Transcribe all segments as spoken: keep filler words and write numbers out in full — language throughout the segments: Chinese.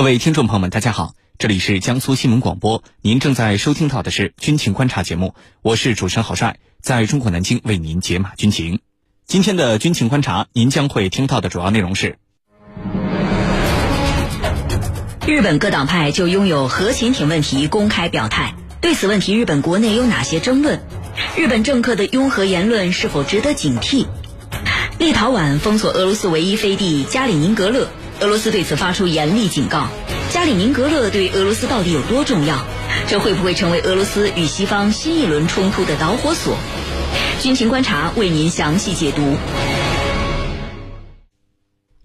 各位听众朋友们，大家好，这里是江苏新闻广播，您正在收听到的是军情观察节目，我是主持人郝帅，在中国南京为您解码军情。今天的军情观察，您将会听到的主要内容是：日本各党派就拥有核潜艇问题公开表态，对此问题日本国内有哪些争论？日本政客的拥核言论是否值得警惕？立陶宛封锁俄罗斯唯一飞地加里宁格勒，俄罗斯对此发出严厉警告。加里宁格勒对俄罗斯到底有多重要？这会不会成为俄罗斯与西方新一轮冲突的导火索？军情观察为您详细解读。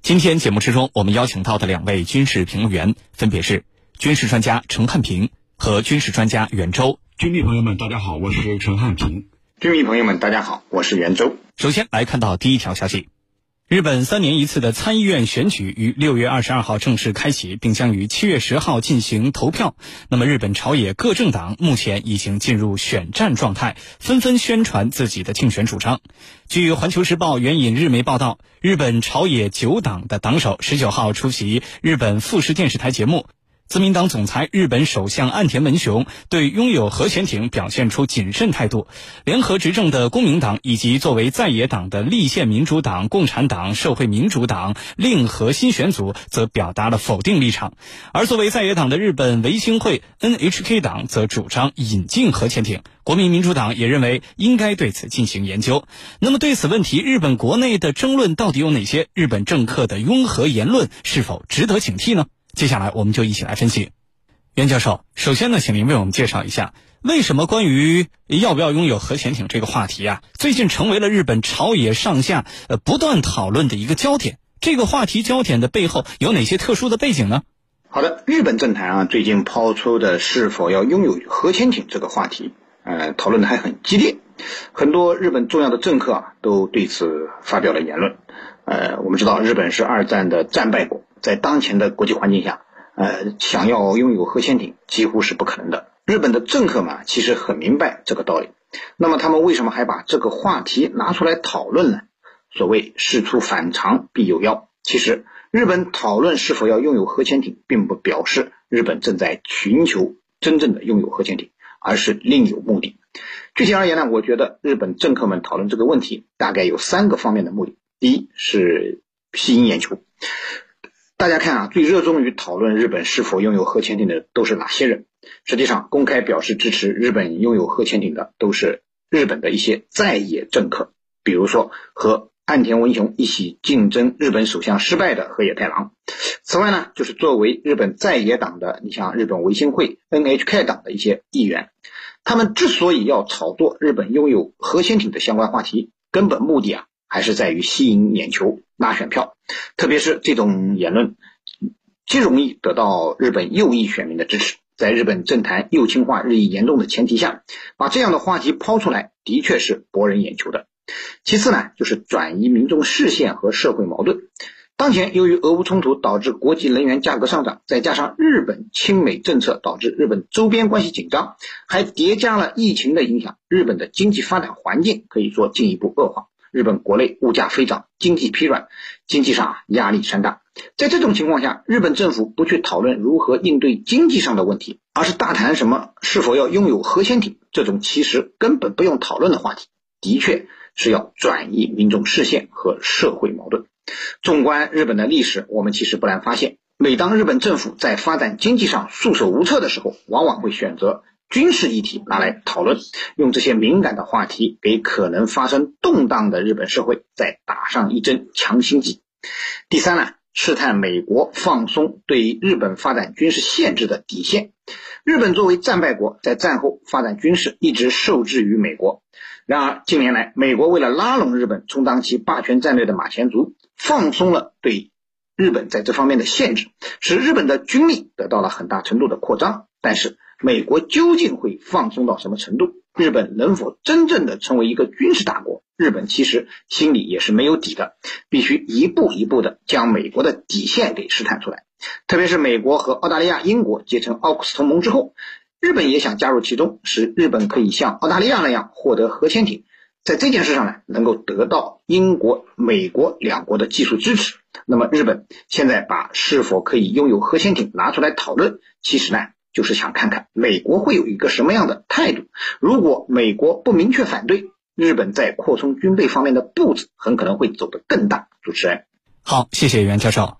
今天节目之中，我们邀请到的两位军事评论员分别是军事专家陈汉平和军事专家袁周。军迷朋友们，大家好，我是陈汉平。军迷朋友们，大家好，我是袁周。首先来看到第一条消息，日本三年一次的参议院选举于六月二十二号正式开启，并将于七月十号进行投票。那么日本朝野各政党目前已经进入选战状态，纷纷宣传自己的竞选主张。据环球时报援引日媒报道，日本朝野九党的党首十九号出席日本富士电视台节目，自民党总裁日本首相岸田文雄对拥有核潜艇表现出谨慎态度，联合执政的公明党以及作为在野党的立宪民主党、共产党、社会民主党、令和新选组则表达了否定立场，而作为在野党的日本维新会 N H K 党则主张引进核潜艇，国民民主党也认为应该对此进行研究。那么对此问题，日本国内的争论到底有哪些？日本政客的拥核言论是否值得警惕呢？接下来我们就一起来分析。袁教授，首先呢，请您为我们介绍一下，为什么关于要不要拥有核潜艇这个话题啊，最近成为了日本朝野上下呃不断讨论的一个焦点？这个话题焦点的背后有哪些特殊的背景呢？好的，日本政坛啊最近抛出的是否要拥有核潜艇这个话题，呃，讨论的还很激烈，很多日本重要的政客啊都对此发表了言论。呃，我们知道日本是二战的战败国。在当前的国际环境下，呃，想要拥有核潜艇几乎是不可能的。日本的政客嘛，其实很明白这个道理。那么他们为什么还把这个话题拿出来讨论呢？所谓事出反常必有妖。其实，日本讨论是否要拥有核潜艇，并不表示日本正在寻求真正的拥有核潜艇，而是另有目的。具体而言呢，我觉得日本政客们讨论这个问题，大概有三个方面的目的。第一是吸引眼球。大家看啊，最热衷于讨论日本是否拥有核潜艇的都是哪些人？实际上，公开表示支持日本拥有核潜艇的都是日本的一些在野政客，比如说和岸田文雄一起竞争日本首相失败的河野太郎。此外呢，就是作为日本在野党的，你像日本维新会、N H K 党的一些议员，他们之所以要炒作日本拥有核潜艇的相关话题，根本目的啊，还是在于吸引眼球、拉选票，特别是这种言论极容易得到日本右翼选民的支持。在日本政坛右倾化日益严重的前提下，把这样的话题抛出来，的确是博人眼球的。其次呢，就是转移民众视线和社会矛盾。当前由于俄乌冲突导致国际能源价格上涨，再加上日本亲美政策导致日本周边关系紧张，还叠加了疫情的影响，日本的经济发展环境可以说进一步恶化。日本国内物价飞涨，经济疲软，经济上压力山大。在这种情况下，日本政府不去讨论如何应对经济上的问题，而是大谈什么是否要拥有核潜艇，这种其实根本不用讨论的话题，的确是要转移民众视线和社会矛盾。纵观日本的历史，我们其实不难发现，每当日本政府在发展经济上束手无策的时候，往往会选择军事议题拿来讨论，用这些敏感的话题给可能发生动荡的日本社会再打上一针强心剂。第三呢，试探美国放松对日本发展军事限制的底线。日本作为战败国，在战后发展军事一直受制于美国。然而近年来，美国为了拉拢日本，充当其霸权战略的马前卒，放松了对日本在这方面的限制，使日本的军力得到了很大程度的扩张。但是美国究竟会放松到什么程度？日本能否真正的成为一个军事大国？日本其实心里也是没有底的，必须一步一步的将美国的底线给试探出来。特别是美国和澳大利亚、英国结成奥克斯同盟之后，日本也想加入其中，使日本可以像澳大利亚那样获得核潜艇，在这件事上呢，能够得到英国、美国两国的技术支持。那么日本现在把是否可以拥有核潜艇拿出来讨论，其实呢就是想看看美国会有一个什么样的态度。如果美国不明确反对，日本在扩充军备方面的步子很可能会走得更大。主持人，好，谢谢袁教授。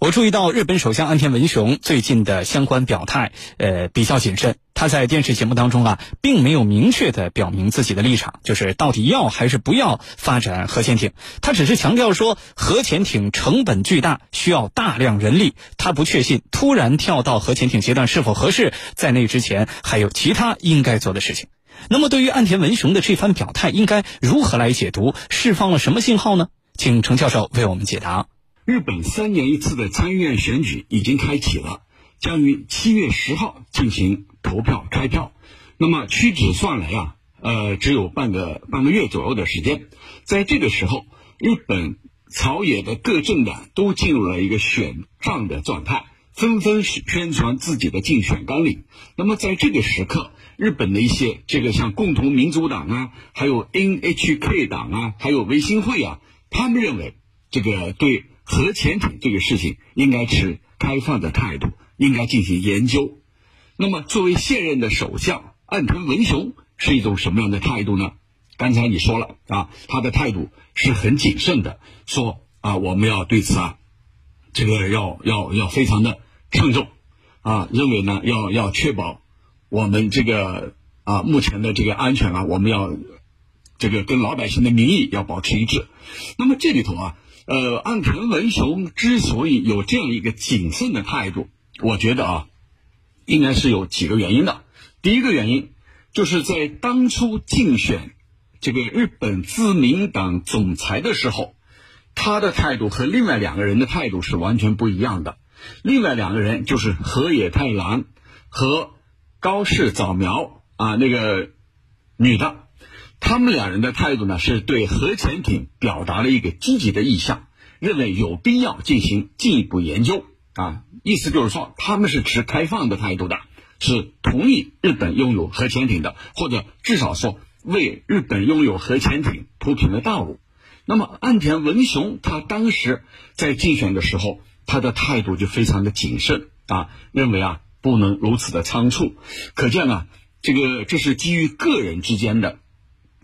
我注意到日本首相岸田文雄最近的相关表态呃，比较谨慎。他在电视节目当中啊，并没有明确的表明自己的立场，就是到底要还是不要发展核潜艇。他只是强调说核潜艇成本巨大，需要大量人力，他不确信突然跳到核潜艇阶段是否合适，在那之前还有其他应该做的事情。那么对于岸田文雄的这番表态，应该如何来解读？释放了什么信号呢？请程教授为我们解答。日本三年一次的参议院选举已经开启了，将于七月十号进行投票开票。那么屈指算来啊，呃，只有半个半个月左右的时间。在这个时候，日本朝野的各政党都进入了一个选战的状态，纷纷宣传自己的竞选纲领。那么在这个时刻，日本的一些这个像共同民主党啊，还有 N H K 党啊，还有维新会啊，他们认为这个对核潜艇这个事情应该持开放的态度，应该进行研究。那么作为现任的首相岸田文雄是一种什么样的态度呢？刚才你说了啊，他的态度是很谨慎的，说啊我们要对此啊这个要要要非常的慎重啊，认为呢要要确保我们这个啊目前的这个安全啊，我们要这个跟老百姓的民意要保持一致。那么这里头啊呃，岸田文雄之所以有这样一个谨慎的态度，我觉得啊，应该是有几个原因的。第一个原因就是在当初竞选这个日本自民党总裁的时候，他的态度和另外两个人的态度是完全不一样的。另外两个人就是河野太郎和高市早苗啊，那个女的。他们两人的态度呢，是对核潜艇表达了一个积极的意向，认为有必要进行进一步研究啊。意思就是说，他们是持开放的态度的，是同意日本拥有核潜艇的，或者至少说为日本拥有核潜艇铺平了道路。那么岸田文雄他当时在竞选的时候，他的态度就非常的谨慎啊，认为啊不能如此的仓促。可见啊，这个这是基于个人之间的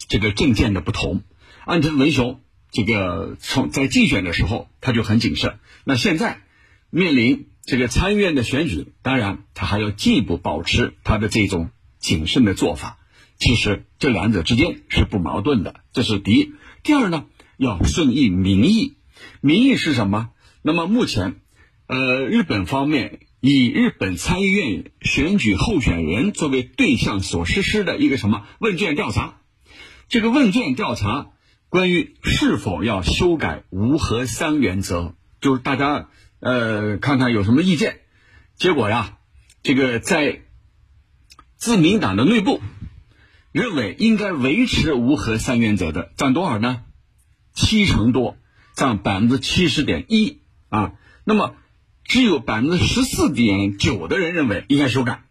这个政见的不同。岸田文雄这个从在竞选的时候他就很谨慎，那现在面临这个参议院的选举，当然他还要进一步保持他的这种谨慎的做法。其实这两者之间是不矛盾的，这是第一。第二呢，要顺应民意。民意是什么？那么目前呃，日本方面以日本参议院选举候选人作为对象所实施的一个什么问卷调查，这个问卷调查关于是否要修改无核三原则，就是大家呃看看有什么意见。结果呀，这个在自民党的内部认为应该维持无核三原则的占多少呢？七成多，占 百分之七十点一 啊。那么只有 百分之十四点九 的人认为应该修改。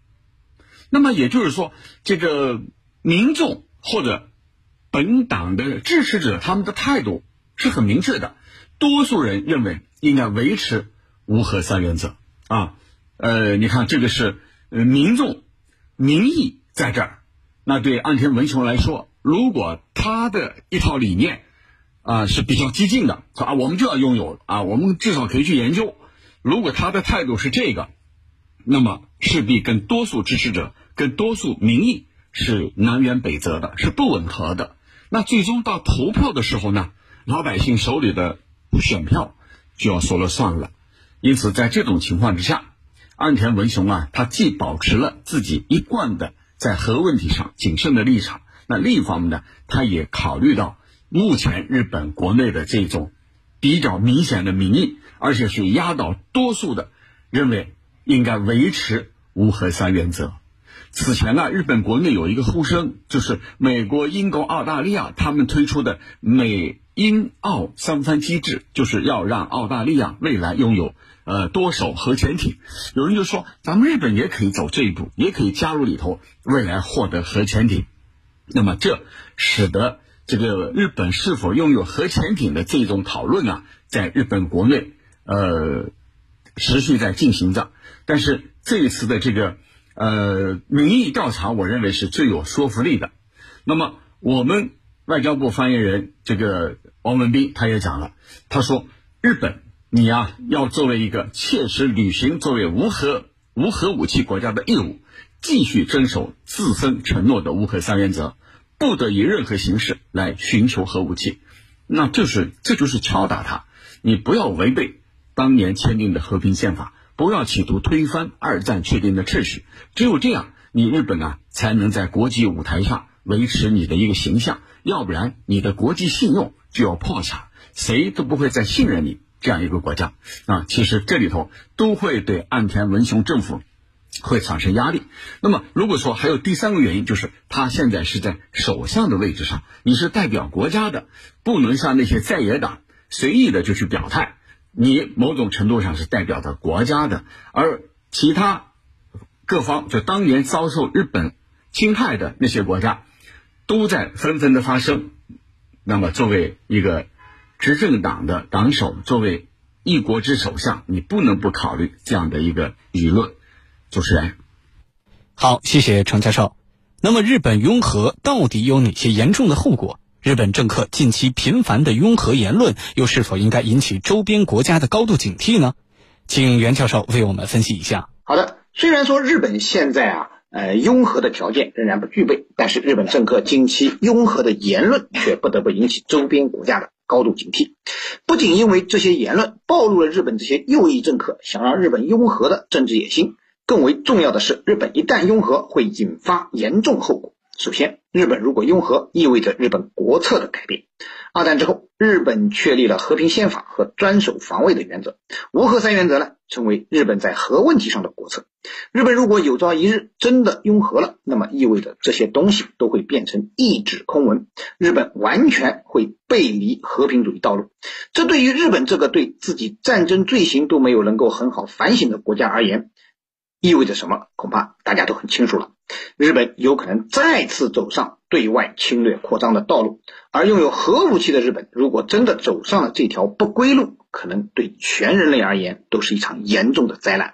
那么也就是说，这个民众或者本党的支持者，他们的态度是很明确的，多数人认为应该维持无核三原则啊。呃，你看这个是、呃、民众民意在这儿。那对岸田文雄来说，如果他的一套理念啊是比较激进的，说啊我们就要拥有啊，我们至少可以去研究。如果他的态度是这个，那么势必跟多数支持者、跟多数民意是南辕北辙的，是不吻合的。那最终到投票的时候呢，老百姓手里的选票就要说了算了。因此在这种情况之下，岸田文雄啊，他既保持了自己一贯的在核问题上谨慎的立场，那另一方面呢，他也考虑到目前日本国内的这种比较明显的民意，而且是压倒多数的认为应该维持无核三原则。此前呢，日本国内有一个呼声，就是美国、英国、澳大利亚他们推出的美英澳三方机制，就是要让澳大利亚未来拥有呃多艘核潜艇。有人就说，咱们日本也可以走这一步，也可以加入里头，未来获得核潜艇。那么这使得这个日本是否拥有核潜艇的这种讨论啊，在日本国内呃持续在进行着。但是这一次的这个呃民意调查，我认为是最有说服力的。那么我们外交部发言人这个王文斌他也讲了，他说日本你啊要作为一个切实履行作为无核无核武器国家的义务，继续遵守自身承诺的无核三原则，不得以任何形式来寻求核武器。那就是这就是敲打他，你不要违背当年签订的和平宪法，不要企图推翻二战确定的秩序，只有这样你日本啊才能在国际舞台上维持你的一个形象，要不然你的国际信用就要破产，谁都不会再信任你这样一个国家啊。其实这里头都会对岸田文雄政府会产生压力。那么如果说还有第三个原因，就是他现在是在首相的位置上，你是代表国家的，不能像那些在野党随意的就去表态，你某种程度上是代表着国家的，而其他各方就当年遭受日本侵害的那些国家都在纷纷的发声。那么作为一个执政党的党首，作为一国之首相，你不能不考虑这样的一个舆论。主持人，好，谢谢程教授。那么日本拥核到底有哪些严重的后果？日本政客近期频繁的拥核言论又是否应该引起周边国家的高度警惕呢？请袁教授为我们分析一下。好的，虽然说日本现在啊呃，拥核的条件仍然不具备，但是日本政客近期拥核的言论却不得不引起周边国家的高度警惕。不仅因为这些言论暴露了日本这些右翼政客想让日本拥核的政治野心，更为重要的是，日本一旦拥核会引发严重后果。首先，日本如果拥核，意味着日本国策的改变。二战之后，日本确立了和平宪法和专守防卫的原则，无核三原则呢，成为日本在核问题上的国策。日本如果有朝一日真的拥核了，那么意味着这些东西都会变成一纸空文，日本完全会背离和平主义道路。这对于日本这个对自己战争罪行都没有能够很好反省的国家而言，意味着什么？恐怕大家都很清楚了。日本有可能再次走上对外侵略扩张的道路，而拥有核武器的日本，如果真的走上了这条不归路，可能对全人类而言都是一场严重的灾难。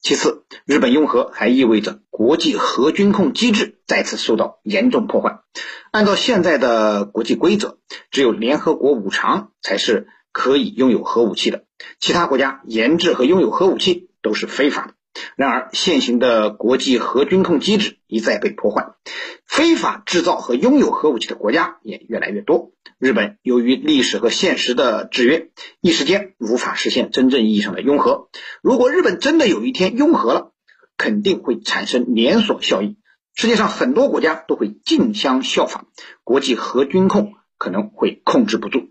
其次，日本拥核还意味着国际核军控机制再次受到严重破坏。按照现在的国际规则，只有联合国五常才是可以拥有核武器的，其他国家研制和拥有核武器都是非法的。然而，现行的国际核军控机制一再被破坏，非法制造和拥有核武器的国家也越来越多。日本由于历史和现实的制约，一时间无法实现真正意义上的拥核。如果日本真的有一天拥核了，肯定会产生连锁效应，世界上很多国家都会竞相效仿，国际核军控可能会控制不住。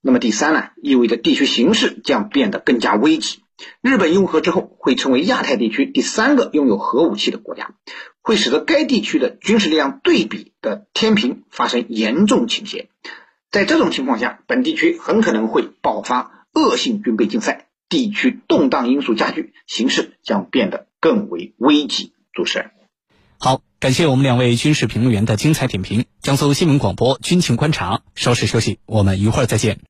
那么第三呢，意味着地区形势将变得更加危急。日本拥核之后会成为亚太地区第三个拥有核武器的国家，会使得该地区的军事力量对比的天平发生严重倾斜。在这种情况下，本地区很可能会爆发恶性军备竞赛，地区动荡因素加剧，形势将变得更为危急。主持人，好，感谢我们两位军事评论员的精彩点评。江苏新闻广播军情观察，稍事休息，我们一会儿再见。